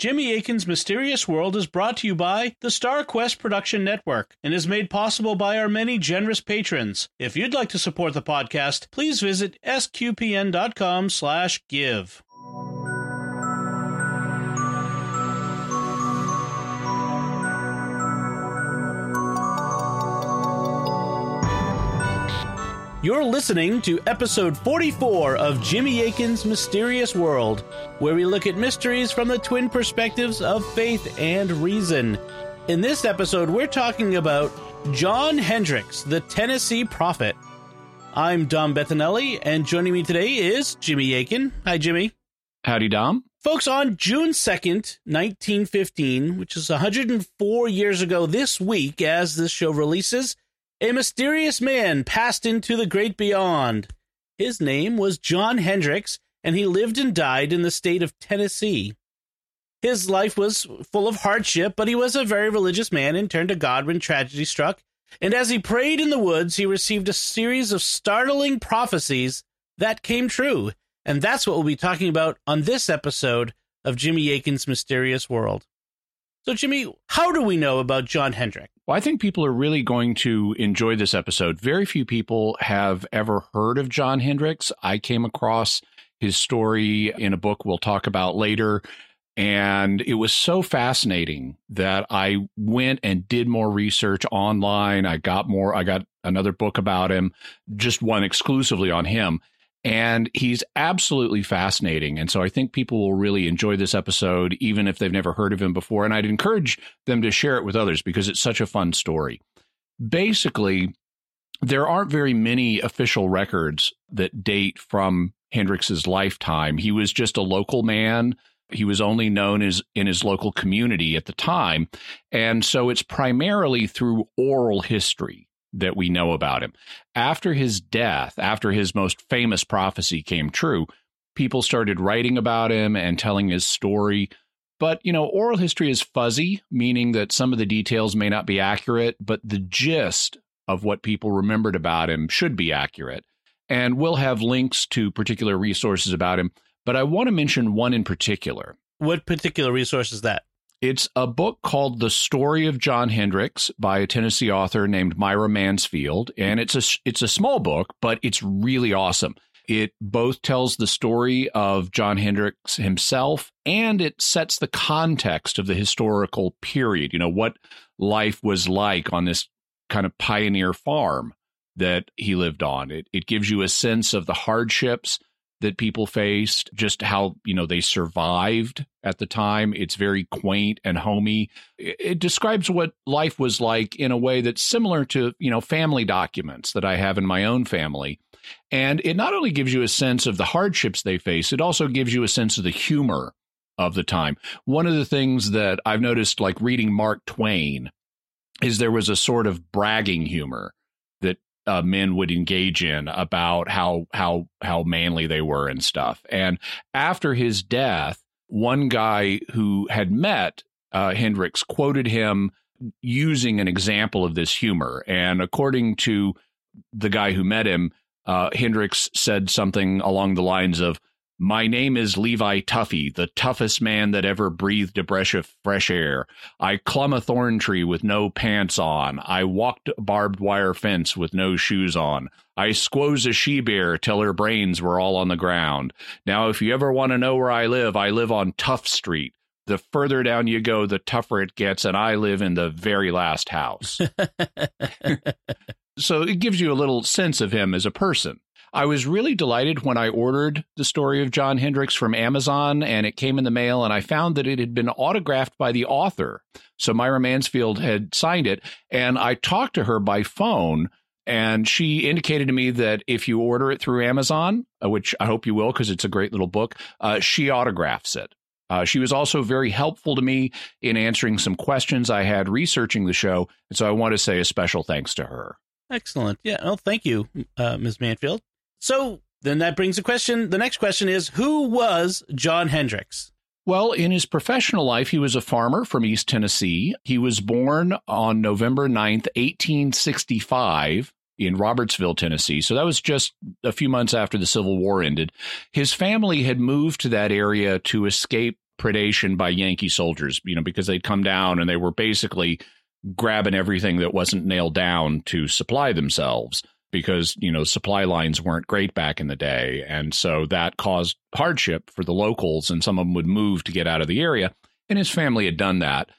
Jimmy Akin's Mysterious World is brought to you by the Star Quest Production Network and is made possible by our many generous patrons. If you'd like to support the podcast, please visit sqpn.com/give. You're listening to episode 44 of Jimmy Akin's Mysterious World, where we look at mysteries from the twin perspectives of faith and reason. In this episode, we're talking about John Hendrix, the Tennessee Prophet. I'm Dom Bettinelli, and joining me today is Jimmy Akin. Hi, Jimmy. Howdy, Dom. Folks, on June 2nd, 1915, which is 104 years ago this week as this show releases, a mysterious man passed into the great beyond. His name was John Hendrix, and he lived and died in the state of Tennessee. His life was full of hardship, but he was a very religious man and turned to God when tragedy struck. And as he prayed in the woods, he received a series of startling prophecies that came true. And that's what we'll be talking about on this episode of Jimmy Akin's Mysterious World. So, Jimmy, how do we know about John Hendrix? Well, I think people are really going to enjoy this episode. Very few people have ever heard of John Hendrix. I came across his story in a book we'll talk about later, and it was so fascinating that I went and did more research online. I got another book about him, just one exclusively on him. And he's absolutely fascinating. And so I think people will really enjoy this episode, even if they've never heard of him before. And I'd encourage them to share it with others because it's such a fun story. Basically, there aren't very many official records that date from Hendrix's lifetime. He was just a local man. He was only known as in his local community at the time. And so it's primarily through oral history that we know about him. After his death, after his most famous prophecy came true, people started writing about him and telling his story. But, you know, oral history is fuzzy, meaning that some of the details may not be accurate, but the gist of what people remembered about him should be accurate. And we'll have links to particular resources about him. But I want to mention one in particular. What particular resource is that? It's a book called The Story of John Hendrix by a Tennessee author named Myra Mansfield, and it's a small book, but it's really awesome. It both tells the story of John Hendrix himself, and it sets the context of the historical period, you know, what life was like on this kind of pioneer farm that he lived on. It gives you a sense of the hardships that people faced, just how, you know, they survived at the time. It's very quaint and homey. It describes what life was like in a way that's similar to, you know, family documents that I have in my own family. And it not only gives you a sense of the hardships they face, it also gives you a sense of the humor of the time. One of the things that I've noticed, like reading Mark Twain, is there was a sort of bragging humor that men would engage in about how manly they were and stuff. And after his death, one guy who had met Hendrix quoted him using an example of this humor. And according to the guy who met him, Hendrix said something along the lines of, "My name is Levi Tuffy, the toughest man that ever breathed a breath of fresh air. I clumb a thorn tree with no pants on. I walked a barbed wire fence with no shoes on. I squoze a she-bear till her brains were all on the ground. Now, if you ever want to know where I live on Tuff Street. The further down you go, the tougher it gets, and I live in the very last house." So it gives you a little sense of him as a person. I was really delighted when I ordered The Story of John Hendrix from Amazon, and it came in the mail, and I found that it had been autographed by the author. So Myra Mansfield had signed it, and I talked to her by phone, and she indicated to me that if you order it through Amazon, which I hope you will because it's a great little book, she autographs it. She was also very helpful to me in answering some questions I had researching the show, and so I want to say a special thanks to her. Excellent. Yeah, well, thank you, Ms. Mansfield. So then that brings a question. The next question is, who was John Hendrix? Well, in his professional life, he was a farmer from East Tennessee. He was born on November 9th, 1865 in Robertsville, Tennessee. So that was just a few months after the Civil War ended. His family had moved to that area to escape predation by Yankee soldiers, you know, because they'd come down and they were basically grabbing everything that wasn't nailed down to supply themselves because, you know, supply lines weren't great back in the day. And so that caused hardship for the locals, and some of them would move to get out of the area. And his family had done that.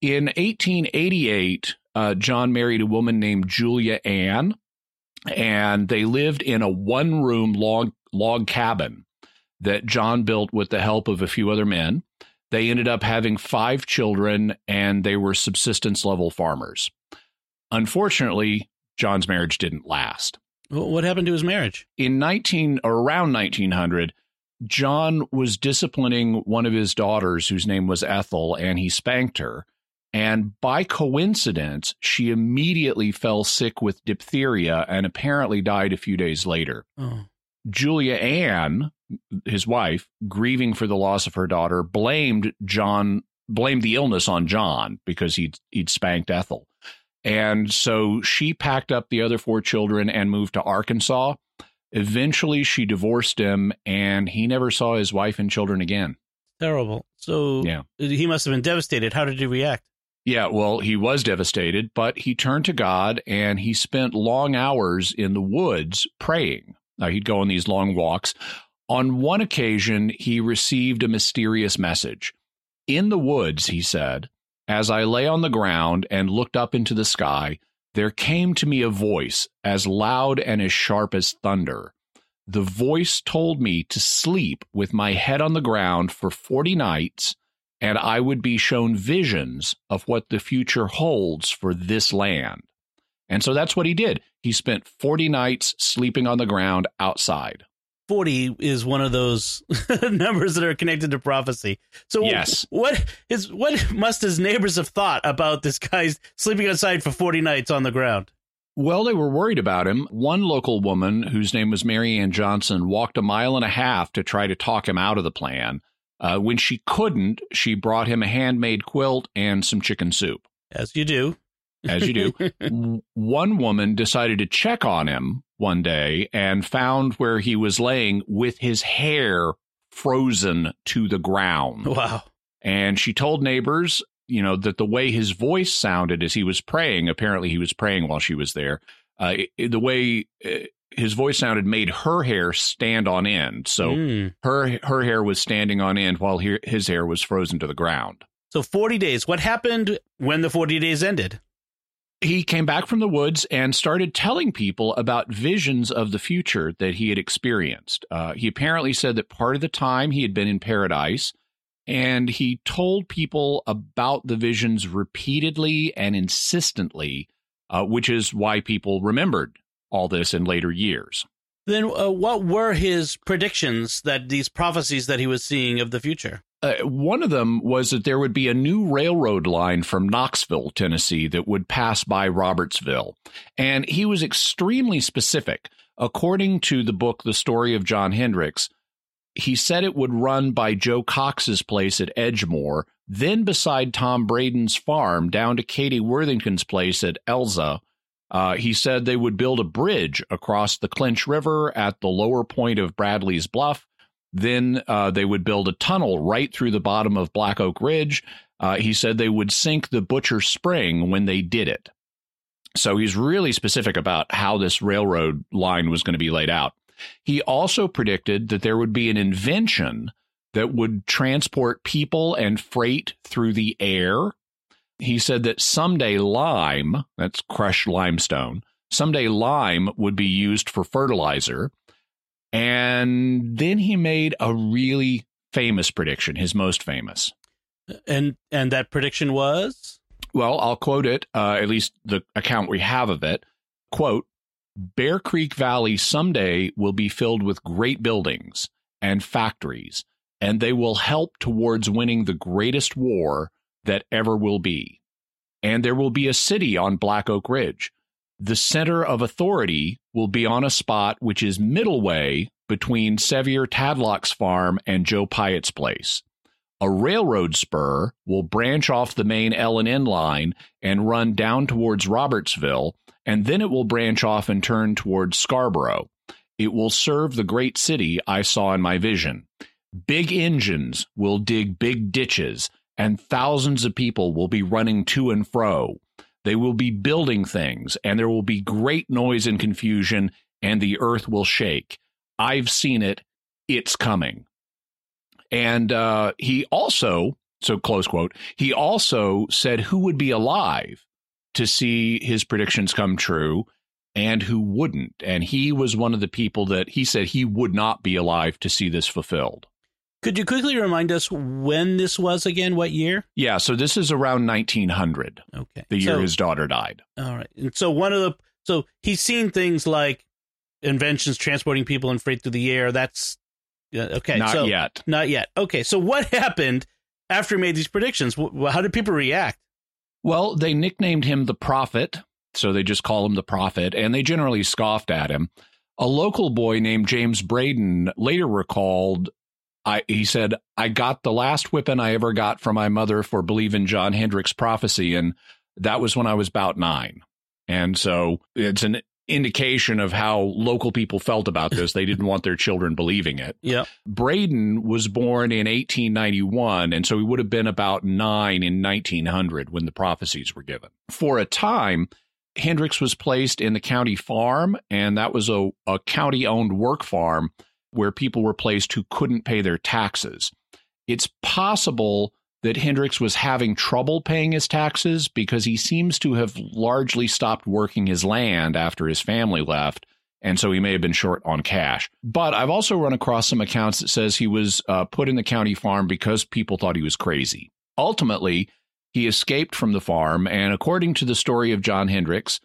In 1888, John married a woman named Julia Ann, and they lived in a one-room log cabin that John built with the help of a few other men. They ended up having 5 children, and they were subsistence-level farmers. Unfortunately, John's marriage didn't last. What happened to his marriage? Around 1900, John was disciplining one of his daughters, whose name was Ethel, and he spanked her. And by coincidence, she immediately fell sick with diphtheria and apparently died a few days later. Oh. Julia Ann, his wife, grieving for the loss of her daughter, blamed the illness on John because he'd spanked Ethel. And so she packed up the other 4 children and moved to Arkansas. Eventually, she divorced him, and he never saw his wife and children again. Terrible. So yeah. He must have been devastated. How did he react? Yeah, well, he was devastated, but he turned to God, and he spent long hours in the woods praying. He'd go on these long walks. On one occasion, he received a mysterious message. In the woods, he said, as I lay on the ground and looked up into the sky, there came to me a voice as loud and as sharp as thunder. The voice told me to sleep with my head on the ground for 40 nights, and I would be shown visions of what the future holds for this land. And so that's what he did. He spent 40 nights sleeping on the ground outside. 40 is one of those numbers that are connected to prophecy. So yes. What must his neighbors have thought about this guy's sleeping outside for 40 nights on the ground? Well, they were worried about him. One local woman, whose name was Mary Ann Johnson, walked 1.5 miles to try to talk him out of the plan. When she couldn't, she brought him a handmade quilt and some chicken soup. As you do. As you do. One woman decided to check on him one day and found where he was laying with his hair frozen to the ground. Wow. And she told neighbors, you know, that the way his voice sounded as he was praying, apparently he was praying while she was there, the way his voice sounded made her hair stand on end. So her hair was standing on end while his hair was frozen to the ground. So 40 days. What happened when the 40 days ended? He came back from the woods and started telling people about visions of the future that he had experienced. He apparently said that part of the time he had been in paradise, and he told people about the visions repeatedly and insistently, which is why people remembered all this in later years. Then what were his predictions, that these prophecies that he was seeing of the future? One of them was that there would be a new railroad line from Knoxville, Tennessee, that would pass by Robertsville. And he was extremely specific. According to the book, The Story of John Hendrix, he said it would run by Joe Cox's place at Edgemoor, then beside Tom Braden's farm down to Katie Worthington's place at Elza. He said they would build a bridge across the Clinch River at the lower point of Bradley's Bluff. Then they would build a tunnel right through the bottom of Black Oak Ridge. He said they would sink the Butcher Spring when they did it. So he's really specific about how this railroad line was going to be laid out. He also predicted that there would be an invention that would transport people and freight through the air. He said that someday lime, that's crushed limestone, someday lime would be used for fertilizer. And then he made a really famous prediction, his most famous. And that prediction was? Well, I'll quote it, at least the account we have of it. Quote, Bear Creek Valley someday will be filled with great buildings and factories, and they will help towards winning the greatest war that ever will be. And there will be a city on Black Oak Ridge. The center of authority will be on a spot which is middle way between Sevier Tadlock's farm and Joe Pyatt's place. A railroad spur will branch off the main L&N line and run down towards Robertsville, and then it will branch off and turn towards Scarborough. It will serve the great city I saw in my vision. Big engines will dig big ditches, and thousands of people will be running to and fro. They will be building things, and there will be great noise and confusion, and the earth will shake. I've seen it. It's coming. And he also, so close quote, he also said who would be alive to see his predictions come true and who wouldn't. And he was one of the people that he said he would not be alive to see this fulfilled. Could you quickly remind us when this was again? What year? Yeah. So this is around 1900. Okay. The year his daughter died. All right. And so so he's seen things like inventions transporting people and freight through the air. That's okay. Not yet. Okay. So what happened after he made these predictions? How did people react? Well, they nicknamed him the Prophet. So they just call him the Prophet, and they generally scoffed at him. A local boy named James Braden later recalled, he said, I got the last whipping I ever got from my mother for believing John Hendrix prophecy, and that was when I was about 9. And so it's an indication of how local people felt about this. They didn't want their children believing it. Yeah. Braden was born in 1891, and so he would have been about 9 in 1900 when the prophecies were given. For a time, Hendrix was placed in the county farm, and that was a county-owned work farm where people were placed who couldn't pay their taxes. It's possible that Hendrix was having trouble paying his taxes because he seems to have largely stopped working his land after his family left, and so he may have been short on cash. But I've also run across some accounts that says he was put in the county farm because people thought he was crazy. Ultimately, he escaped from the farm, and according to the story of John Hendrix,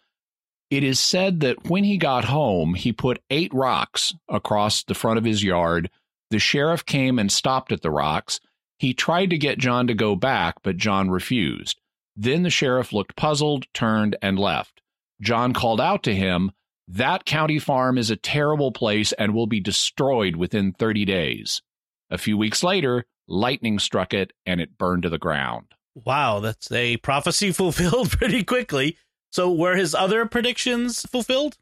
it is said that when he got home, he put 8 rocks across the front of his yard. The sheriff came and stopped at the rocks. He tried to get John to go back, but John refused. Then the sheriff looked puzzled, turned, and left. John called out to him, "That county farm is a terrible place and will be destroyed within 30 days. A few weeks later, lightning struck it, and it burned to the ground. Wow, that's a prophecy fulfilled pretty quickly. So were his other predictions fulfilled?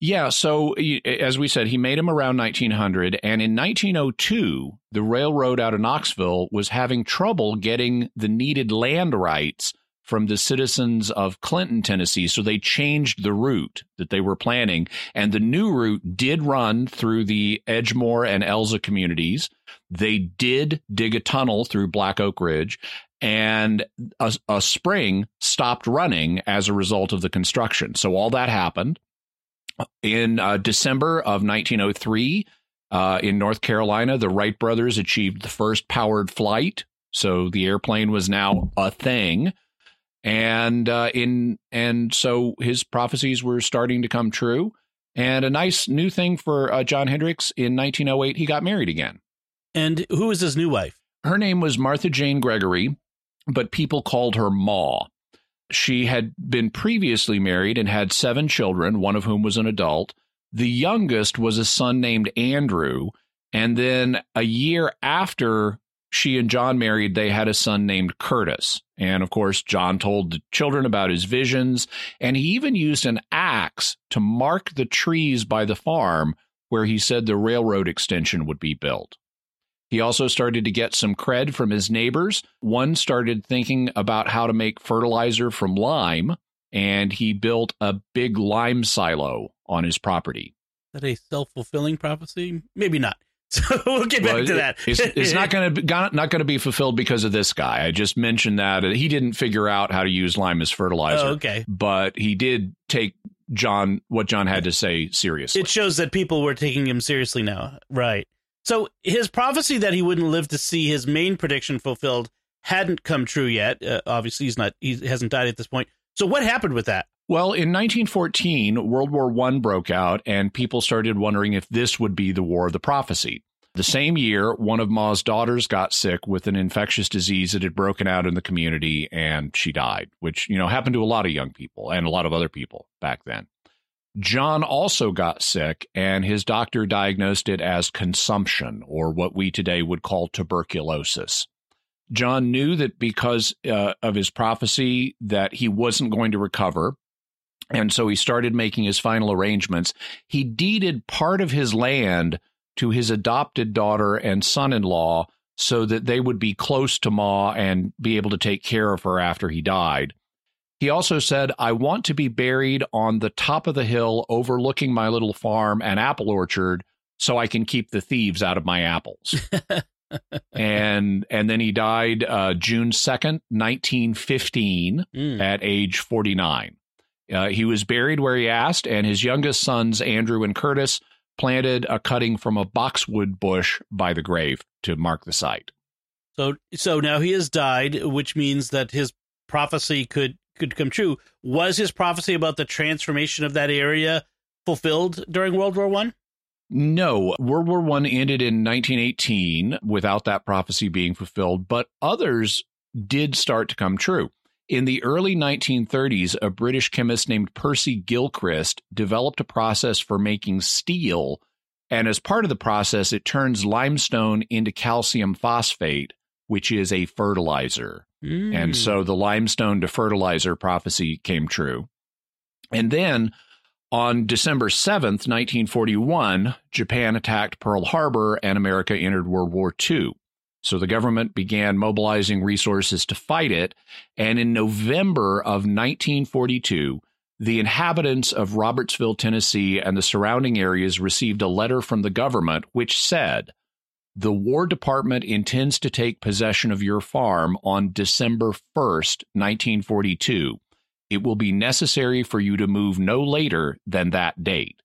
Yeah, so as we said, he made them around 1900, and in 1902, the railroad out of Knoxville was having trouble getting the needed land rights from the citizens of Clinton, Tennessee, so they changed the route that they were planning, and the new route did run through the Edgemore and Elza communities. They did dig a tunnel through Black Oak Ridge, and a spring stopped running as a result of the construction. So all that happened. In December of 1903, in North Carolina, the Wright brothers achieved the first powered flight. So the airplane was now a thing. And so his prophecies were starting to come true. And a nice new thing for John Hendrix, in 1908, he got married again. And who is his new wife? Her name was Martha Jane Gregory, but people called her Ma. She had been previously married and had 7 children, one of whom was an adult. The youngest was a son named Andrew. And then a year after she and John married, they had a son named Curtis. And of course, John told the children about his visions, and he even used an axe to mark the trees by the farm where he said the railroad extension would be built. He also started to get some cred from his neighbors. One started thinking about how to make fertilizer from lime, and he built a big lime silo on his property. Is that a self-fulfilling prophecy? Maybe not. So we'll get back to that. It's not going to be fulfilled because of this guy. I just mentioned that he didn't figure out how to use lime as fertilizer. Oh, okay. But he did take what John had to say seriously. It shows that people were taking him seriously now. Right. So his prophecy that he wouldn't live to see his main prediction fulfilled hadn't come true yet. Obviously, he hasn't died at this point. So what happened with that? Well, in 1914, World War I broke out, and people started wondering if this would be the War of the Prophecy. The same year, one of Ma's daughters got sick with an infectious disease that had broken out in the community, and she died, which, happened to a lot of young people and a lot of other people back then. John also got sick, and his doctor diagnosed it as consumption, or what we today would call tuberculosis. John knew that because of his prophecy that he wasn't going to recover, and so he started making his final arrangements. He deeded part of his land to his adopted daughter and son-in-law so that they would be close to Ma and be able to take care of her after he died. He also said, I want to be buried on the top of the hill overlooking my little farm and apple orchard so I can keep the thieves out of my apples. And then he died June 2nd, 1915, at age 49. He was buried where he asked, and his youngest sons, Andrew and Curtis, planted a cutting from a boxwood bush by the grave to mark the site. So now he has died, which means that his prophecy could come true. Was his prophecy about the transformation of that area fulfilled during World War I? No. World War I ended in 1918 without that prophecy being fulfilled, but others did start to come true. In the early 1930s, a British chemist named Percy Gilchrist developed a process for making steel, and as part of the process, it turns limestone into calcium phosphate, which is a fertilizer. And so the limestone to fertilizer prophecy came true. And then on December 7th, 1941, Japan attacked Pearl Harbor and America entered World War II. So the government began mobilizing resources to fight it. And in November of 1942, the inhabitants of Robertsville, Tennessee, and the surrounding areas received a letter from the government which said, the War Department intends to take possession of your farm on December 1st, 1942. It will be necessary for you to move no later than that date.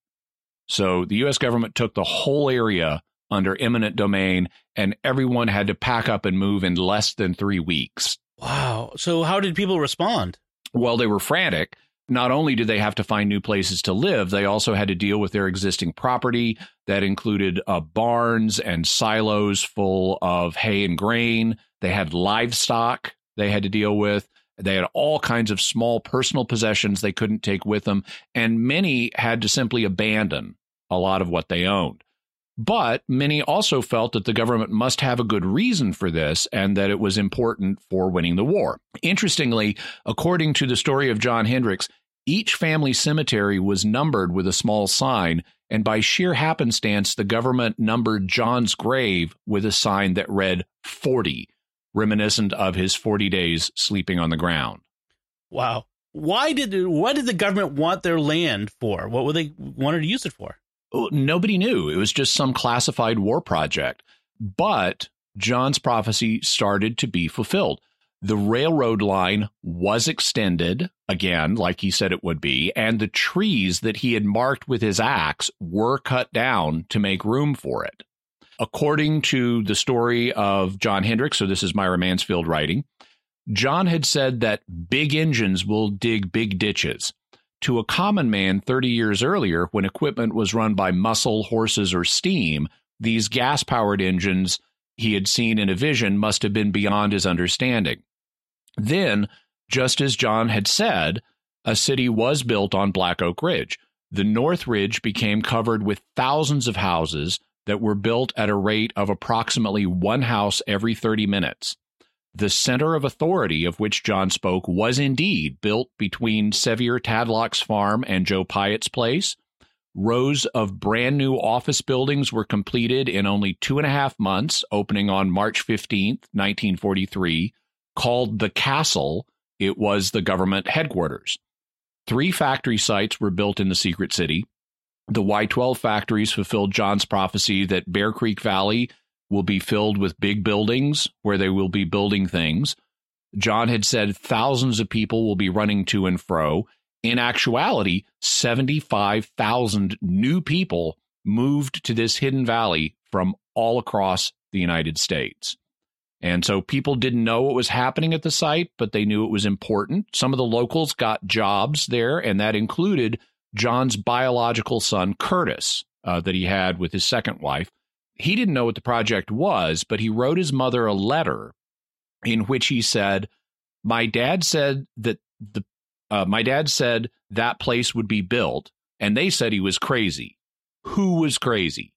So the U.S. government took the whole area under eminent domain, and everyone had to pack up and move in less than 3 weeks. Wow. So how did people respond? Well, they were frantic. Not only did they have to find new places to live, they also had to deal with their existing property. That included barns and silos full of hay and grain. They had livestock they had to deal with. They had all kinds of small personal possessions they couldn't take with them. And many had to simply abandon a lot of what they owned. But many also felt that the government must have a good reason for this and that it was important for winning the war. Interestingly, according to The Story of John Hendrix, each family cemetery was numbered with a small sign, and by sheer happenstance, the government numbered John's grave with a sign that read 40, reminiscent of his 40 days sleeping on the ground. Wow. What did the government want their land for? What were they wanted to use it for? Nobody knew. It was just some classified war project. But John's prophecy started to be fulfilled. The railroad line was extended, again, like he said it would be, and the trees that he had marked with his axe were cut down to make room for it. According to The Story of John Hendrix, so this is Myra Mansfield writing, John had said that big engines will dig big ditches. To a common man 30 years earlier, when equipment was run by muscle, horses, or steam, these gas-powered engines he had seen in a vision must have been beyond his understanding. Then, just as John had said, a city was built on Black Oak Ridge. The North Ridge became covered with thousands of houses that were built at a rate of approximately one house every 30 minutes. The center of authority of which John spoke was indeed built between Sevier Tadlock's farm and Joe Pyatt's place. Rows of brand new office buildings were completed in only 2.5 months, opening on March 15th, 1943, called the Castle. It was the government headquarters. 3 factory sites were built in the secret city. The Y-12 factories fulfilled John's prophecy that Bear Creek Valley will be filled with big buildings where they will be building things. John had said thousands of people will be running to and fro. In actuality, 75,000 new people moved to this hidden valley from all across the United States. And so people didn't know what was happening at the site, but they knew it was important. Some of the locals got jobs there, and that included John's biological son, Curtis, that he had with his second wife. He didn't know what the project was, but he wrote his mother a letter in which he said, my dad said that place would be built, and they said he was crazy. Who was crazy?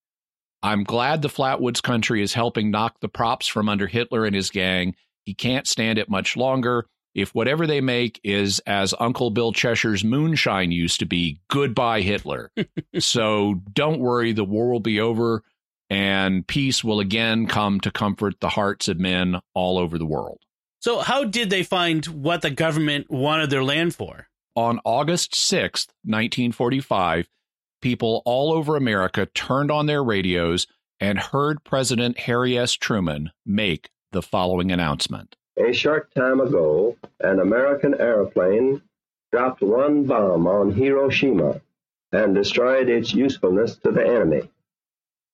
I'm glad the Flatwoods country is helping knock the props from under Hitler and his gang. He can't stand it much longer. If whatever they make is as Uncle Bill Cheshire's moonshine used to be, goodbye Hitler. So don't worry, the war will be over. and peace will again come to comfort the hearts of men all over the world. So how did they find what the government wanted their land for? On August 6th, 1945, people all over America turned on their radios and heard President Harry S. Truman make the following announcement. A short time ago, an American airplane dropped one bomb on Hiroshima and destroyed its usefulness to the enemy.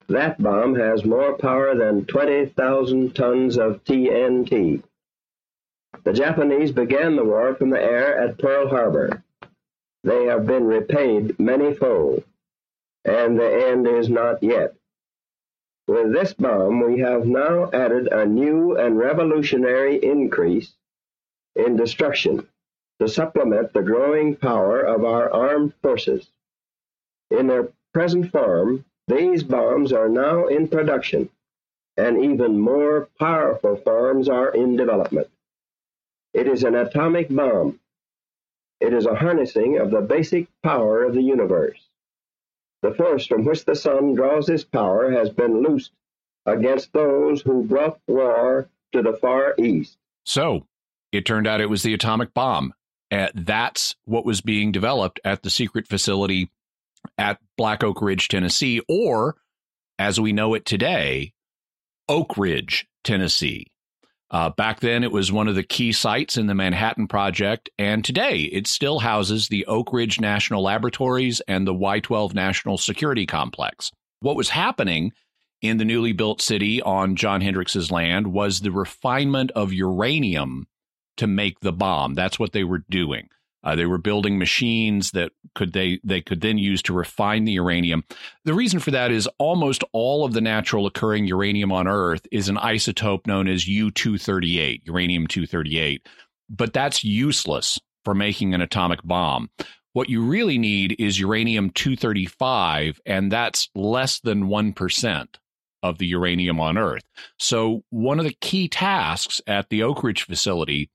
That bomb has more power than 20,000 tons of TNT. The Japanese began the war from the air at Pearl Harbor. They have been repaid many-fold, and the end is not yet. With this bomb, we have now added a new and revolutionary increase in destruction to supplement the growing power of our armed forces. In their present form, these bombs are now in production, and even more powerful forms are in development. It is an atomic bomb. It is a harnessing of the basic power of the universe. The force from which the sun draws its power has been loosed against those who brought war to the Far East. So, it turned out it was the atomic bomb. That's what was being developed at the secret facility at Black Oak Ridge, Tennessee, or, as we know it today, Oak Ridge, Tennessee. Back then, it was one of the key sites in the Manhattan Project, and today it still houses the Oak Ridge National Laboratories and the Y-12 National Security Complex. What was happening in the newly built city on John Hendrix's land was the refinement of uranium to make the bomb. That's what they were doing. They were building machines that they could then use to refine the uranium. The reason for that is almost all of the natural occurring uranium on Earth is an isotope known as U-238, uranium-238. But that's useless for making an atomic bomb. What you really need is uranium-235, and that's less than 1% of the uranium on Earth. So one of the key tasks at the Oak Ridge facility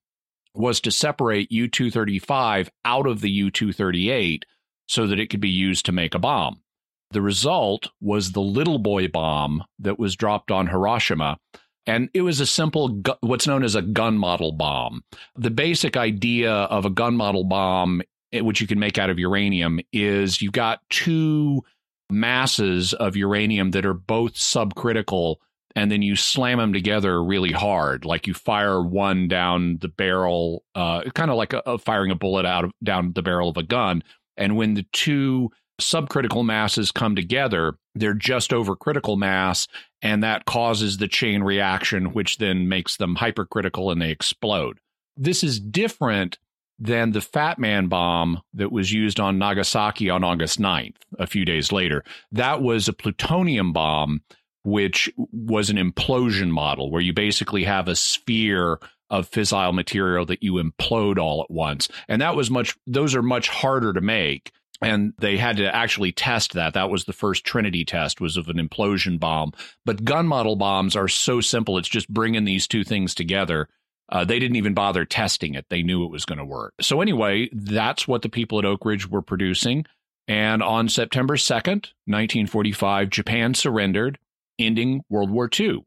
was to separate U-235 out of the U-238 so that it could be used to make a bomb. The result was the Little Boy bomb that was dropped on Hiroshima, and it was a simple, what's known as a gun model bomb. The basic idea of a gun model bomb, which you can make out of uranium, is you've got two masses of uranium that are both subcritical, and then you slam them together really hard, like you fire one down the barrel, kind of like firing a bullet down the barrel of a gun. And when the two subcritical masses come together, they're just over critical mass, and that causes the chain reaction, which then makes them hypercritical and they explode. This is different than the Fat Man bomb that was used on Nagasaki on August 9th, a few days later. That was a plutonium bomb, which was an implosion model where you basically have a sphere of fissile material that you implode all at once. And that was those are much harder to make. And they had to actually test that. That was the first Trinity test, was of an implosion bomb. But gun model bombs are so simple. It's just bringing these two things together. They didn't even bother testing it. They knew it was going to work. So anyway, that's what the people at Oak Ridge were producing. And on September 2nd, 1945, Japan surrendered, ending World War II.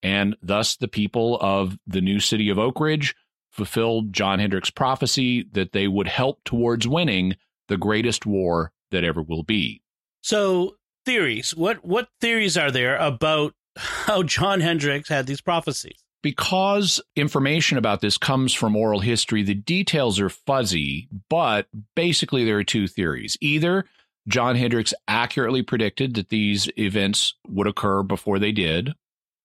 And thus the people of the new city of Oak Ridge fulfilled John Hendrix's prophecy that they would help towards winning the greatest war that ever will be. So theories, what theories are there about how John Hendrix had these prophecies? Because information about this comes from oral history, the details are fuzzy, but basically there are two theories. Either John Hendrix accurately predicted that these events would occur before they did,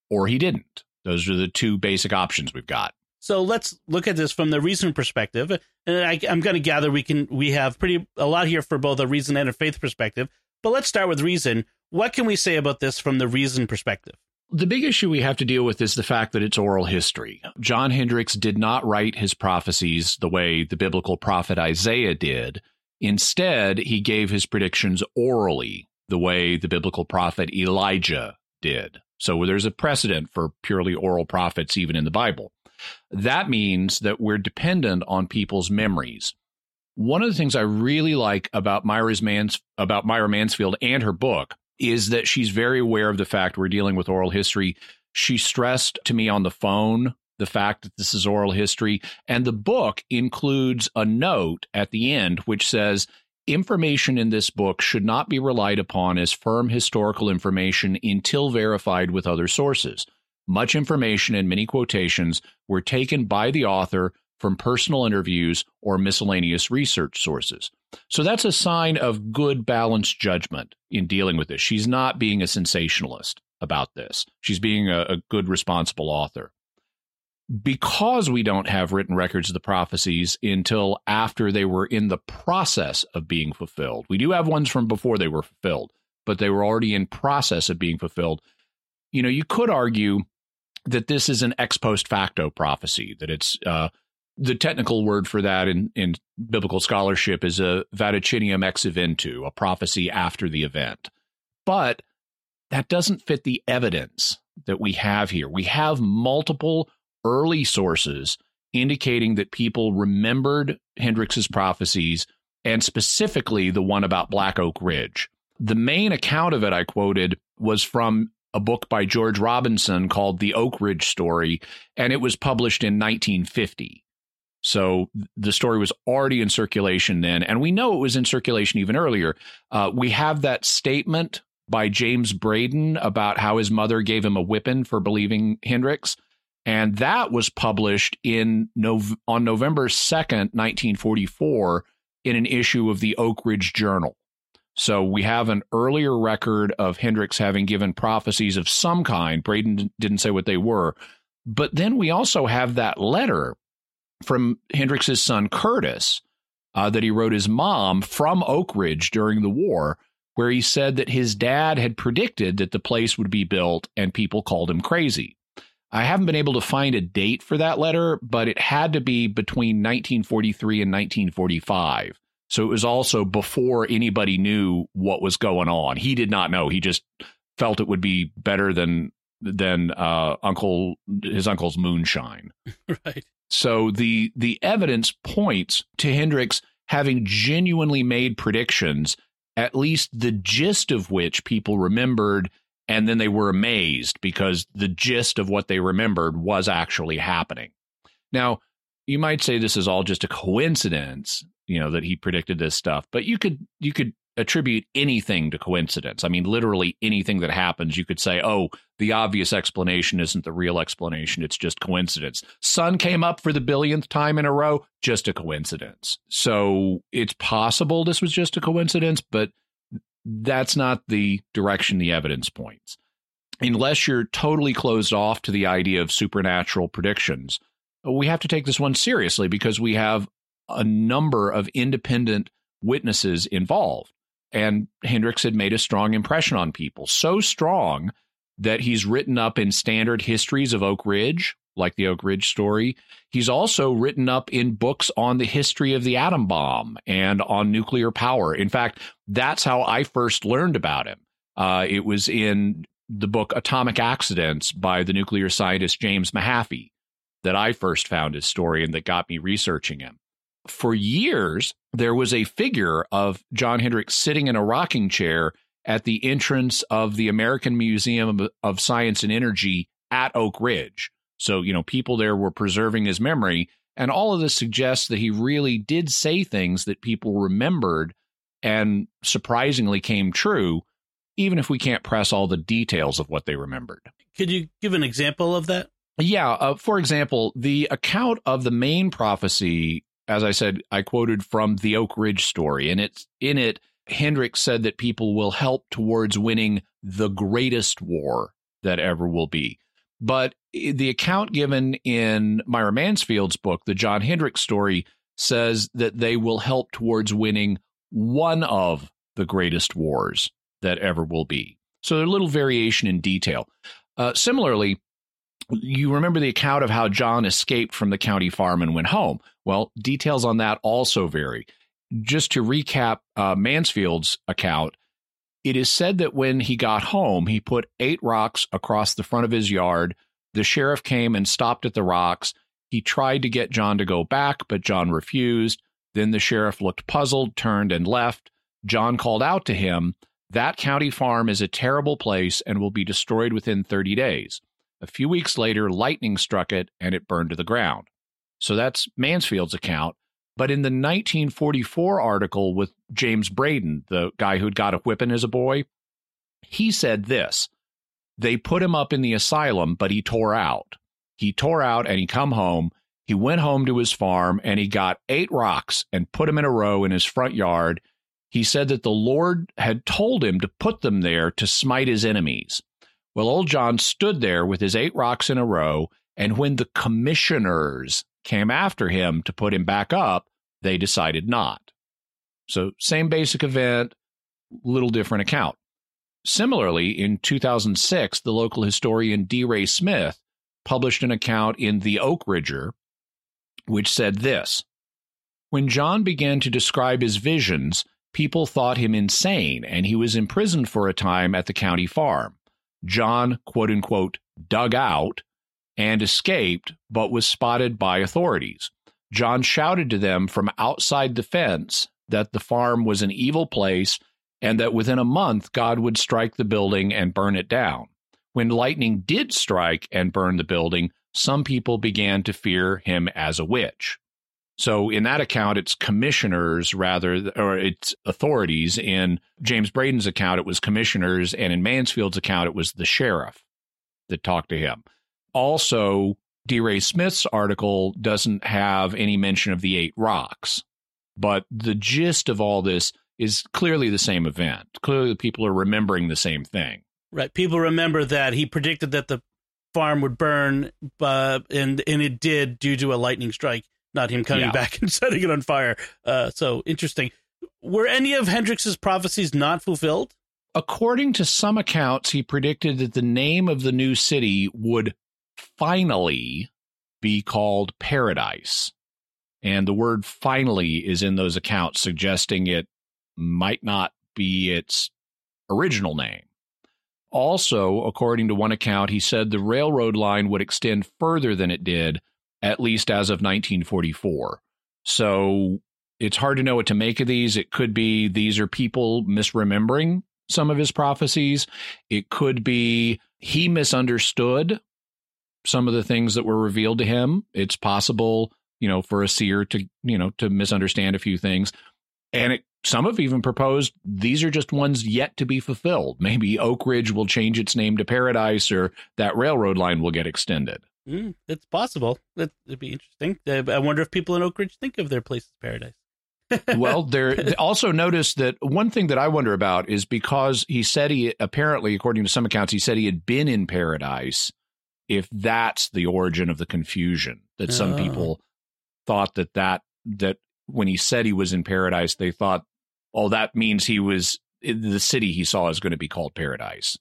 or he didn't. Those are the two basic options we've got. So let's look at this from the reason perspective. And I'm going to gather we have a lot here for both a reason and a faith perspective. But let's start with reason. What can we say about this from the reason perspective? The big issue we have to deal with is the fact that it's oral history. John Hendrix did not write his prophecies the way the biblical prophet Isaiah did. Instead, he gave his predictions orally, the way the biblical prophet Elijah did. So there's a precedent for purely oral prophets, even in the Bible. That means that we're dependent on people's memories. One of the things I really like about Myra Mansfield and her book is that she's very aware of the fact we're dealing with oral history. She stressed to me on the phone the fact that this is oral history. And the book includes a note at the end which says, information in this book should not be relied upon as firm historical information until verified with other sources. Much information and many quotations were taken by the author from personal interviews or miscellaneous research sources. So that's a sign of good, balanced judgment in dealing with this. She's not being a sensationalist about this. She's being a good, responsible author. Because we don't have written records of the prophecies until after they were in the process of being fulfilled. We do have ones from before they were fulfilled, but they were already in process of being fulfilled. You know, you could argue that this is an ex post facto prophecy, that it's the technical word for that in biblical scholarship is a vaticinium ex eventu, a prophecy after the event. But that doesn't fit the evidence that we have here. We have multiple early sources indicating that people remembered Hendrix's prophecies, and specifically the one about Black Oak Ridge. The main account of it I quoted was from a book by George Robinson called The Oak Ridge Story, and it was published in 1950. So the story was already in circulation then, and we know it was in circulation even earlier. We have that statement by James Braden about how his mother gave him a whipping for believing Hendrix, and that was published in on November 2nd, 1944, in an issue of the Oak Ridge Journal. So we have an earlier record of Hendrix having given prophecies of some kind. Braden didn't say what they were. But then we also have that letter from Hendrix's son, Curtis, that he wrote his mom from Oak Ridge during the war, where he said that his dad had predicted that the place would be built and people called him crazy. I haven't been able to find a date for that letter, but it had to be between 1943 and 1945. So it was also before anybody knew what was going on. He did not know. He just felt it would be better than his uncle's moonshine. Right. So the evidence points to Hendrix having genuinely made predictions, at least the gist of which people remembered, and then they were amazed because the gist of what they remembered was actually happening. Now, you might say this is all just a coincidence, you know, that he predicted this stuff, but you could attribute anything to coincidence. I mean, literally anything that happens, you could say, oh, the obvious explanation isn't the real explanation. It's just coincidence. Sun came up for the billionth time in a row, just a coincidence. So it's possible this was just a coincidence, but that's not the direction the evidence points. Unless you're totally closed off to the idea of supernatural predictions, we have to take this one seriously because we have a number of independent witnesses involved. And Hendrix had made a strong impression on people, so strong that he's written up in standard histories of Oak Ridge, like the Oak Ridge Story. He's also written up in books on the history of the atom bomb and on nuclear power. In fact, that's how I first learned about him. It was in the book Atomic Accidents by the nuclear scientist James Mahaffey that I first found his story and that got me researching him. For years, there was a figure of John Hendrix sitting in a rocking chair at the entrance of the American Museum of Science and Energy at Oak Ridge. So, you know, people there were preserving his memory. And all of this suggests that he really did say things that people remembered and surprisingly came true, even if we can't press all the details of what they remembered. Could you give an example of that? Yeah. For example, the account of the main prophecy, as I said, I quoted from the Oak Ridge Story, and it's in it, Hendrix said that people will help towards winning the greatest war that ever will be. But the account given in Myra Mansfield's book, The John Hendrix Story, says that they will help towards winning one of the greatest wars that ever will be. So there's a little variation in detail. Similarly, you remember the account of how John escaped from the county farm and went home. Well, details on that also vary. Just to recap Mansfield's account, it is said that when he got home, he put 8 rocks across the front of his yard. The sheriff came and stopped at the rocks. He tried to get John to go back, but John refused. Then the sheriff looked puzzled, turned, and left. John called out to him. That county farm is a terrible place and will be destroyed within 30 days. A few weeks later, lightning struck it and it burned to the ground. So that's Mansfield's account. But in the 1944 article with James Braden, the guy who'd got a whipping as a boy, he said this: they put him up in the asylum, but he tore out. He tore out and he come home. He went home to his farm and he got 8 rocks and put them in a row in his front yard. He said that the Lord had told him to put them there to smite his enemies. Well, old John stood there with his 8 rocks in a row, and when the commissioners came after him to put him back up, they decided not. So same basic event, little different account. Similarly, in 2006, the local historian D. Ray Smith published an account in The Oak Ridger, which said this: when John began to describe his visions, people thought him insane, and he was imprisoned for a time at the county farm. John, quote unquote, dug out and escaped, but was spotted by authorities. John shouted to them from outside the fence that the farm was an evil place and that within a month God would strike the building and burn it down. When lightning did strike and burn the building, some people began to fear him as a witch. So in that account, it's commissioners or it's authorities. In James Braden's account, it was commissioners. And in Mansfield's account, it was the sheriff that talked to him. Also, D. Ray Smith's article doesn't have any mention of the 8 rocks. But the gist of all this is clearly the same event. Clearly, people are remembering the same thing. Right. People remember that he predicted that the farm would burn, and it did due to a lightning strike. Not him coming back and setting it on fire. So interesting. Were any of Hendrix's prophecies not fulfilled? According to some accounts, he predicted that the name of the new city would finally be called Paradise. And the word finally is in those accounts, suggesting it might not be its original name. Also, according to one account, he said the railroad line would extend further than it did, at least as of 1944. So it's hard to know what to make of these. It could be these are people misremembering some of his prophecies. It could be he misunderstood some of the things that were revealed to him. It's possible, for a seer to misunderstand a few things. And some have even proposed these are just ones yet to be fulfilled. Maybe Oak Ridge will change its name to Paradise, or that railroad line will get extended. It's possible. That'd be interesting. I wonder if people in Oak Ridge think of their place as paradise. Well, they also notice that one thing that I wonder about is because he said apparently, according to some accounts, he said he had been in paradise. If that's the origin of the confusion, that some people thought that when he said he was in paradise, they thought, oh, that means he was the city he saw is going to be called Paradise.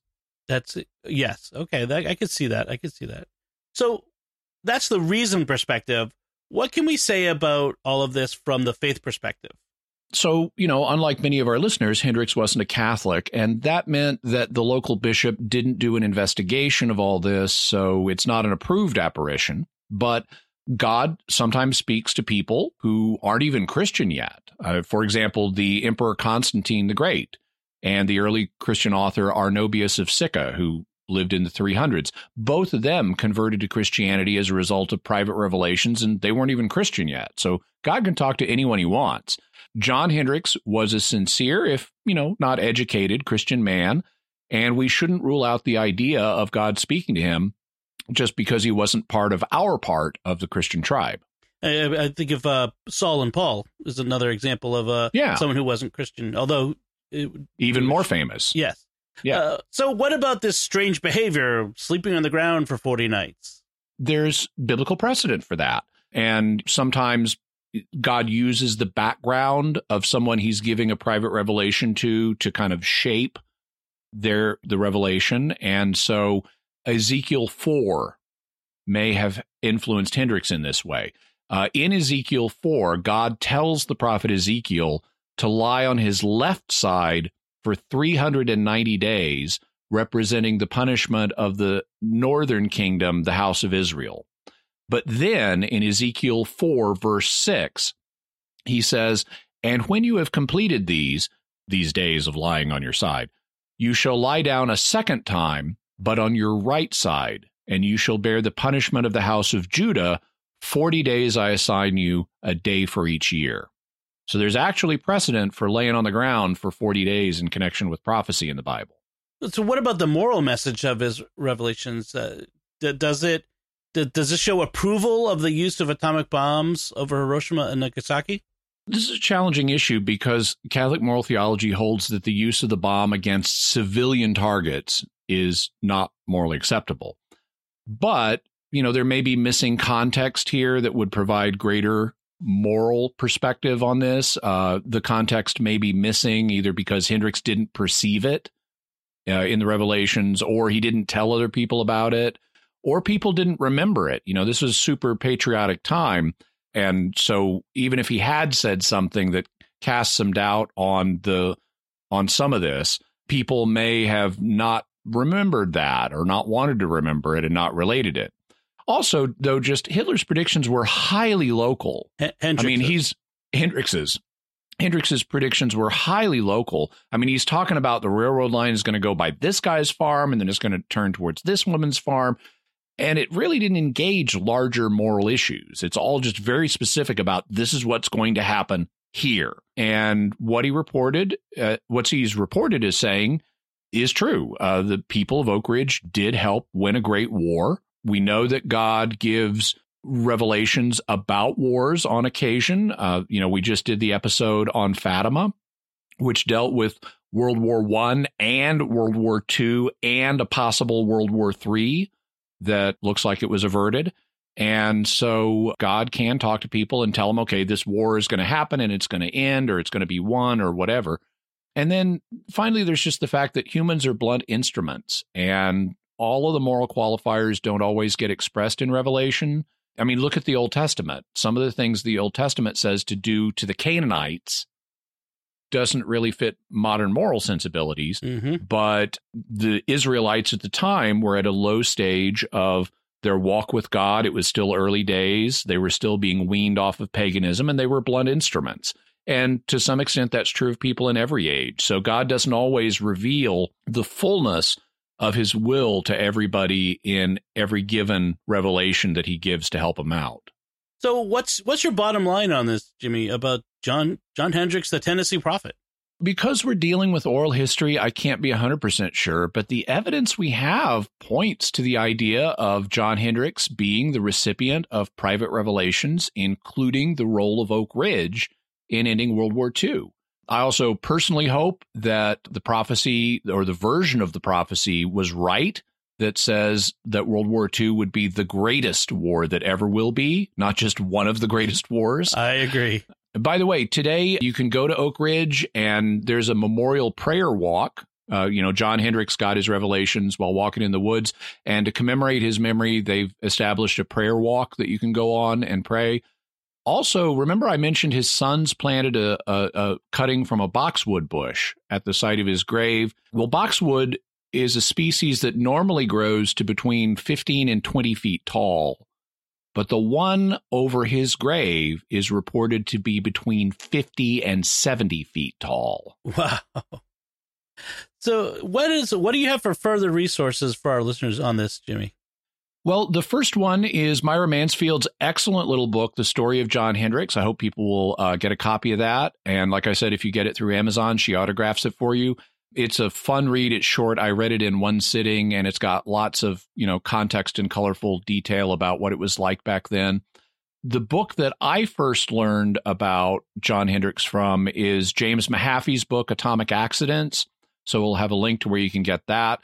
That's it. Yes. OK, I could see that. So that's the reason perspective. What can we say about all of this from the faith perspective? So, unlike many of our listeners, Hendrix wasn't a Catholic, and that meant that the local bishop didn't do an investigation of all this, so it's not an approved apparition. But God sometimes speaks to people who aren't even Christian yet. For example, the Emperor Constantine the Great and the early Christian author Arnobius of Sica, who lived in the 300s. Both of them converted to Christianity as a result of private revelations, and they weren't even Christian yet. So God can talk to anyone he wants. John Hendrix was a sincere, if not educated, Christian man, and we shouldn't rule out the idea of God speaking to him just because he wasn't part of the Christian tribe. I think of Saul and Paul is another example of someone who wasn't Christian, although even more famous. Yes. Yeah. So what about this strange behavior, sleeping on the ground for 40 nights? There's biblical precedent for that. And sometimes God uses the background of someone he's giving a private revelation to kind of shape the revelation. And so Ezekiel 4 may have influenced Hendrix in this way. In Ezekiel 4, God tells the prophet Ezekiel to lie on his left side for 390 days, representing the punishment of the northern kingdom, the house of Israel. But then in Ezekiel 4, verse 6, he says, and when you have completed these days of lying on your side, You shall lie down a second time, but on your right side, and you shall bear the punishment of the house of Judah. 40 days I assign you, a day for each year. So there's actually precedent for laying on the ground for 40 days in connection with prophecy in the Bible. So what about the moral message of his revelations? Does it show approval of the use of atomic bombs over Hiroshima and Nagasaki? This is a challenging issue because Catholic moral theology holds that the use of the bomb against civilian targets is not morally acceptable. But, you know, there may be missing context here that would provide greater moral perspective on this. The context may be missing either because Hendrix didn't perceive it in the revelations, or he didn't tell other people about it, or people didn't remember it. You know, this was super patriotic time. And so even if he had said something that casts some doubt on some of this, people may have not remembered that or not wanted to remember it and not related it. Also, though, just Hitler's predictions were highly local. Hendrix's predictions were highly local. I mean, he's talking about the railroad line is going to go by this guy's farm and then it's going to turn towards this woman's farm. And it really didn't engage larger moral issues. It's all just very specific about this is what's going to happen here. And what he reported, what he's reported as saying is true. The people of Oak Ridge did help win a great war. We know that God gives revelations about wars on occasion. We just did the episode on Fatima, which dealt with World War I and World War II and a possible World War III. That looks like it was averted. And so God can talk to people and tell them, OK, this war is going to happen and it's going to end or it's going to be won or whatever. And then finally, there's just the fact that humans are blunt instruments and all of the moral qualifiers don't always get expressed in Revelation. I mean, look at the Old Testament. Some of the things the Old Testament says to do to the Canaanites doesn't really fit modern moral sensibilities, mm-hmm. but the Israelites at the time were at a low stage of their walk with God. It was still early days. They were still being weaned off of paganism, and they were blunt instruments. And to some extent, that's true of people in every age. So God doesn't always reveal the fullness of his will to everybody in every given revelation that he gives to help them out. So what's your bottom line on this, Jimmy, about John Hendrix, the Tennessee prophet? Because we're dealing with oral history, I can't be 100% sure, but the evidence we have points to the idea of John Hendrix being the recipient of private revelations, including the role of Oak Ridge in ending World War II. I also personally hope that the prophecy or the version of the prophecy was right that says that World War II would be the greatest war that ever will be, not just one of the greatest wars. I agree. By the way, today you can go to Oak Ridge and there's a memorial prayer walk. John Hendrix got his revelations while walking in the woods. And to commemorate his memory, they've established a prayer walk that you can go on and pray. Also, remember I mentioned his sons planted a cutting from a boxwood bush at the site of his grave. Well, boxwood is a species that normally grows to between 15 and 20 feet tall, but the one over his grave is reported to be between 50 and 70 feet tall. Wow. So what do you have for further resources for our listeners on this, Jimmy? Well, the first one is Myra Mansfield's excellent little book, The Story of John Hendrix. I hope people will get a copy of that. And like I said, if you get it through Amazon, she autographs it for you. It's a fun read. It's short. I read it in one sitting, and it's got lots of, context and colorful detail about what it was like back then. The book that I first learned about John Hendrix from is James Mahaffey's book, Atomic Accidents. So we'll have a link to where you can get that.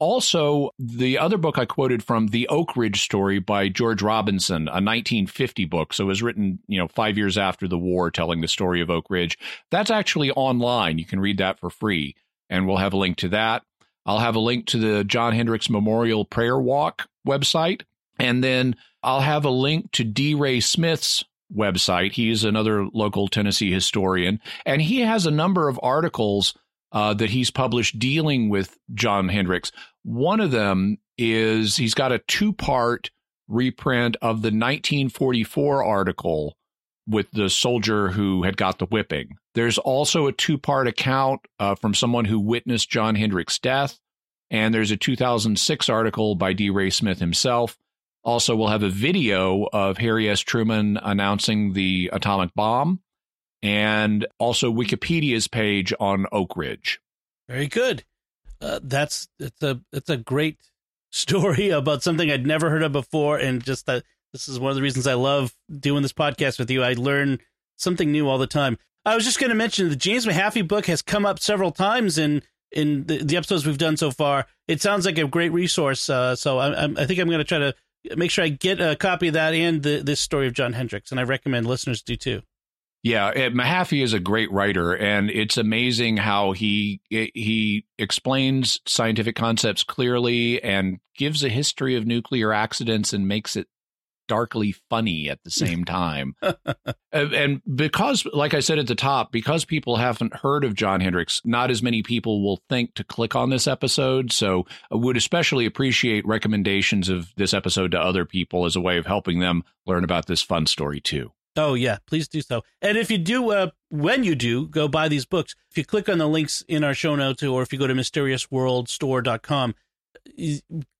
Also, the other book I quoted from, The Oak Ridge Story by George Robinson, a 1950 book. So it was written, 5 years after the war, telling the story of Oak Ridge. That's actually online. You can read that for free. And we'll have a link to that. I'll have a link to the John Hendrix Memorial Prayer Walk website. And then I'll have a link to D. Ray Smith's website. He's another local Tennessee historian. And he has a number of articles that he's published dealing with John Hendrix. One of them is he's got a two-part reprint of the 1944 article with the soldier who had got the whipping. There's also a two-part account from someone who witnessed John Hendrix's death. And there's a 2006 article by D. Ray Smith himself. Also, we'll have a video of Harry S. Truman announcing the atomic bomb, and also Wikipedia's page on Oak Ridge. Very good. It's a great story about something I'd never heard of before, and just that this is one of the reasons I love doing this podcast with you. I learn something new all the time. I was just going to mention the James Mahaffey book has come up several times in the episodes we've done so far. It sounds like a great resource, so I think I'm going to try to make sure I get a copy of that and this story of John Hendrix, and I recommend listeners do too. Yeah, Mahaffey is a great writer, and it's amazing how he explains scientific concepts clearly and gives a history of nuclear accidents and makes it darkly funny at the same time. And because, like I said at the top, because people haven't heard of John Hendrix, not as many people will think to click on this episode. So I would especially appreciate recommendations of this episode to other people as a way of helping them learn about this fun story too. Oh, yeah, please do so. And if you do, when you do, go buy these books. If you click on the links in our show notes, or if you go to mysteriousworldstore.com,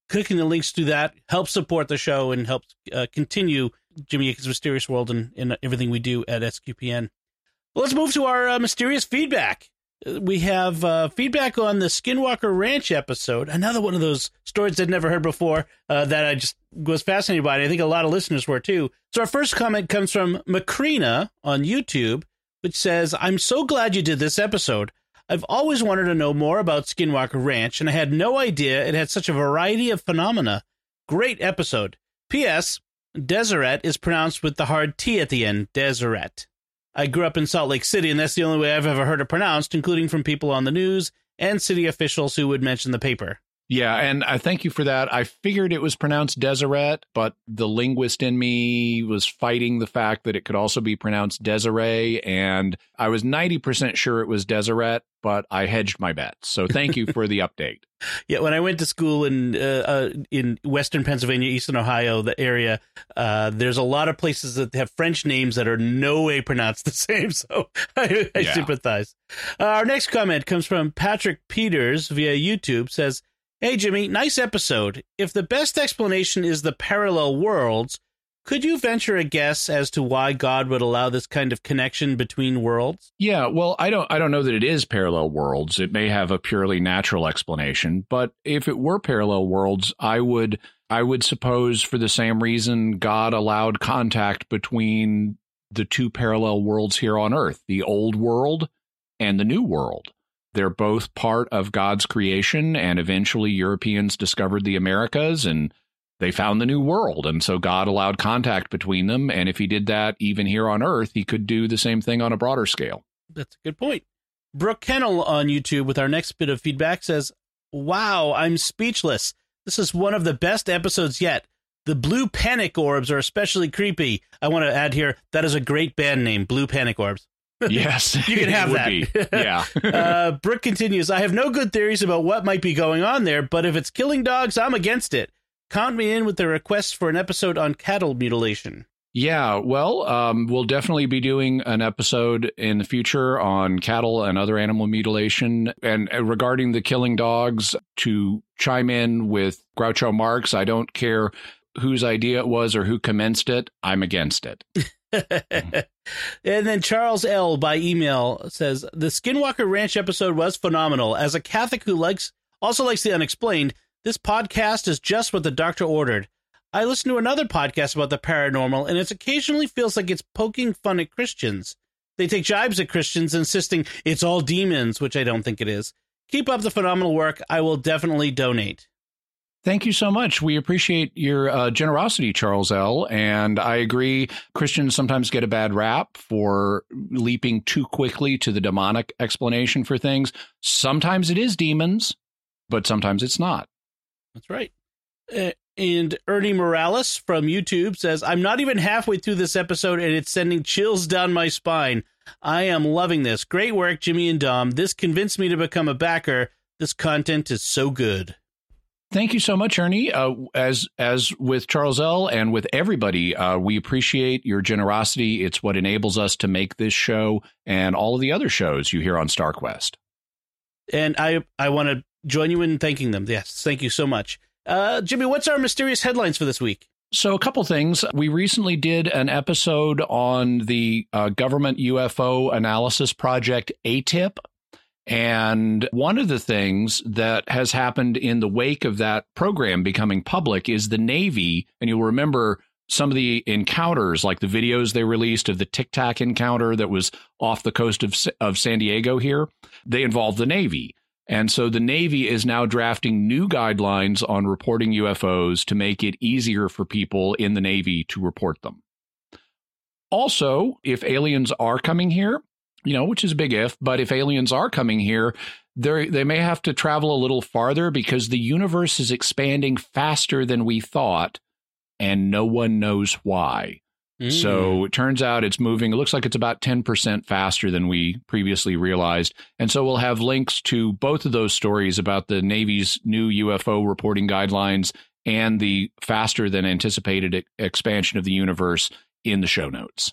clicking the links to that helps support the show and helps continue Jimmy Akin's Mysterious World and everything we do at SQPN. Well, let's move to our mysterious feedback. We have feedback on the Skinwalker Ranch episode, another one of those stories I'd never heard before that I just was fascinated by. And I think a lot of listeners were, too. So our first comment comes from Macrina on YouTube, which says, "I'm so glad you did this episode. I've always wanted to know more about Skinwalker Ranch, and I had no idea it had such a variety of phenomena. Great episode. P.S. Deseret is pronounced with the hard T at the end, Deseret. I grew up in Salt Lake City, and that's the only way I've ever heard it pronounced, including from people on the news and city officials who would mention the paper." Yeah, and I thank you for that. I figured it was pronounced Deseret, but the linguist in me was fighting the fact that it could also be pronounced Desiree, and I was 90% sure it was Deseret, but I hedged my bets. So thank you for the update. Yeah, when I went to school in Western Pennsylvania, Eastern Ohio, the area, there's a lot of places that have French names that are no way pronounced the same. So I sympathize. Our next comment comes from Patrick Peters via YouTube, says, "Hey, Jimmy, nice episode. If the best explanation is the parallel worlds, could you venture a guess as to why God would allow this kind of connection between worlds?" Yeah, well, I don't know that it is parallel worlds. It may have a purely natural explanation, but if it were parallel worlds, I would suppose for the same reason God allowed contact between the two parallel worlds here on Earth, the old world and the new world. They're both part of God's creation, and eventually Europeans discovered the Americas, and they found the new world, and so God allowed contact between them, and if he did that even here on Earth, he could do the same thing on a broader scale. That's a good point. Brooke Kennel on YouTube with our next bit of feedback says, "Wow, I'm speechless. This is one of the best episodes yet. The Blue Panic Orbs are especially creepy." I want to add here, that is a great band name, Blue Panic Orbs. Yes, you can have that. Yeah. Brooke continues, "I have no good theories about what might be going on there, but if it's killing dogs, I'm against it. Count me in with the request for an episode on cattle mutilation." Yeah, well, we'll definitely be doing an episode in the future on cattle and other animal mutilation. And regarding the killing dogs, to chime in with Groucho Marx, I don't care whose idea it was or who commenced it. I'm against it. And then Charles L. by email says, "The Skinwalker Ranch episode was phenomenal. As a Catholic who also likes the unexplained, this podcast is just what the doctor ordered. I listen to another podcast about the paranormal, and it occasionally feels like it's poking fun at Christians. They take jibes at Christians, insisting it's all demons, which I don't think it is. Keep up the phenomenal work. I will definitely donate." Thank you so much. We appreciate your generosity, Charles L. And I agree, Christians sometimes get a bad rap for leaping too quickly to the demonic explanation for things. Sometimes it is demons, but sometimes it's not. That's right. And Ernie Morales from YouTube says, "I'm not even halfway through this episode, and it's sending chills down my spine. I am loving this. Great work, Jimmy and Dom. This convinced me to become a backer. This content is so good." Thank you so much, Ernie. As with Charles L. and with everybody, we appreciate your generosity. It's what enables us to make this show and all of the other shows you hear on Star Quest. And I want to join you in thanking them. Yes, thank you so much. Jimmy, what's our mysterious headlines for this week? So a couple things. We recently did an episode on the government UFO analysis project ATIP. And one of the things that has happened in the wake of that program becoming public is the Navy. And you'll remember some of the encounters, like the videos they released of the Tic Tac encounter that was off the coast of San Diego here. They involved the Navy. And so the Navy is now drafting new guidelines on reporting UFOs to make it easier for people in the Navy to report them. Also, if aliens are coming here, you know, which is a big if, but if aliens are coming here, they may have to travel a little farther because the universe is expanding faster than we thought, and no one knows why. So it turns out it's moving. It looks like it's about 10% faster than we previously realized. And so we'll have links to both of those stories about the Navy's new UFO reporting guidelines and the faster than anticipated expansion of the universe in the show notes.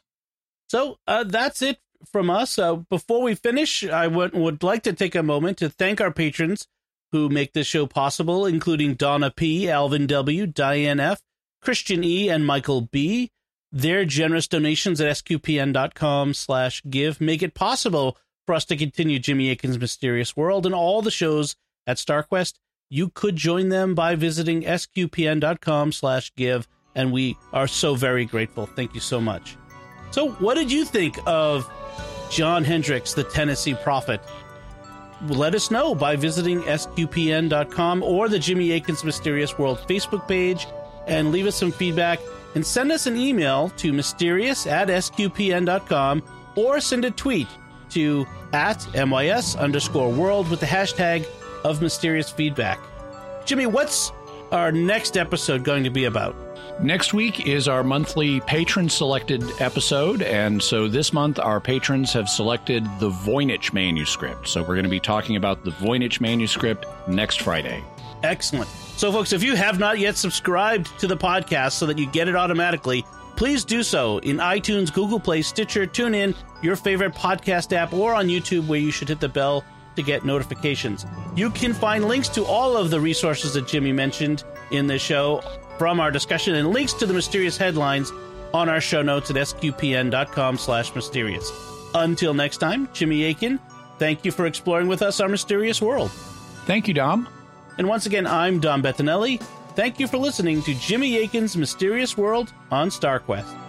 So that's it from us. Before we finish, I would like to take a moment to thank our patrons who make this show possible, including Donna P., Alvin W., Diane F., Christian E., and Michael B. Their generous donations at sqpn.com/give make it possible for us to continue Jimmy Akin's Mysterious World and all the shows at StarQuest. You could join them by visiting sqpn.com/give, and we are so very grateful. Thank you so much. So what did you think of John Hendrix, the Tennessee Prophet? Let us know by visiting sqpn.com or the Jimmy Akin's Mysterious World Facebook page, and leave us some feedback. And send us an email to mysterious@sqpn.com or send a tweet to @mys_world with the hashtag of mysterious feedback. Jimmy, what's our next episode going to be about? Next week is our monthly patron-selected episode. And so this month, our patrons have selected the Voynich Manuscript. So we're going to be talking about the Voynich Manuscript next Friday. Excellent. So, folks, if you have not yet subscribed to the podcast so that you get it automatically, please do so in iTunes, Google Play, Stitcher, TuneIn, your favorite podcast app, or on YouTube, where you should hit the bell to get notifications. You can find links to all of the resources that Jimmy mentioned in the show from our discussion and links to the mysterious headlines on our show notes at sqpn.com/mysterious. Until next time, Jimmy Akin, thank you for exploring with us our mysterious world. Thank you, Dom. And once again, I'm Dom Bettinelli. Thank you for listening to Jimmy Akin's Mysterious World on StarQuest.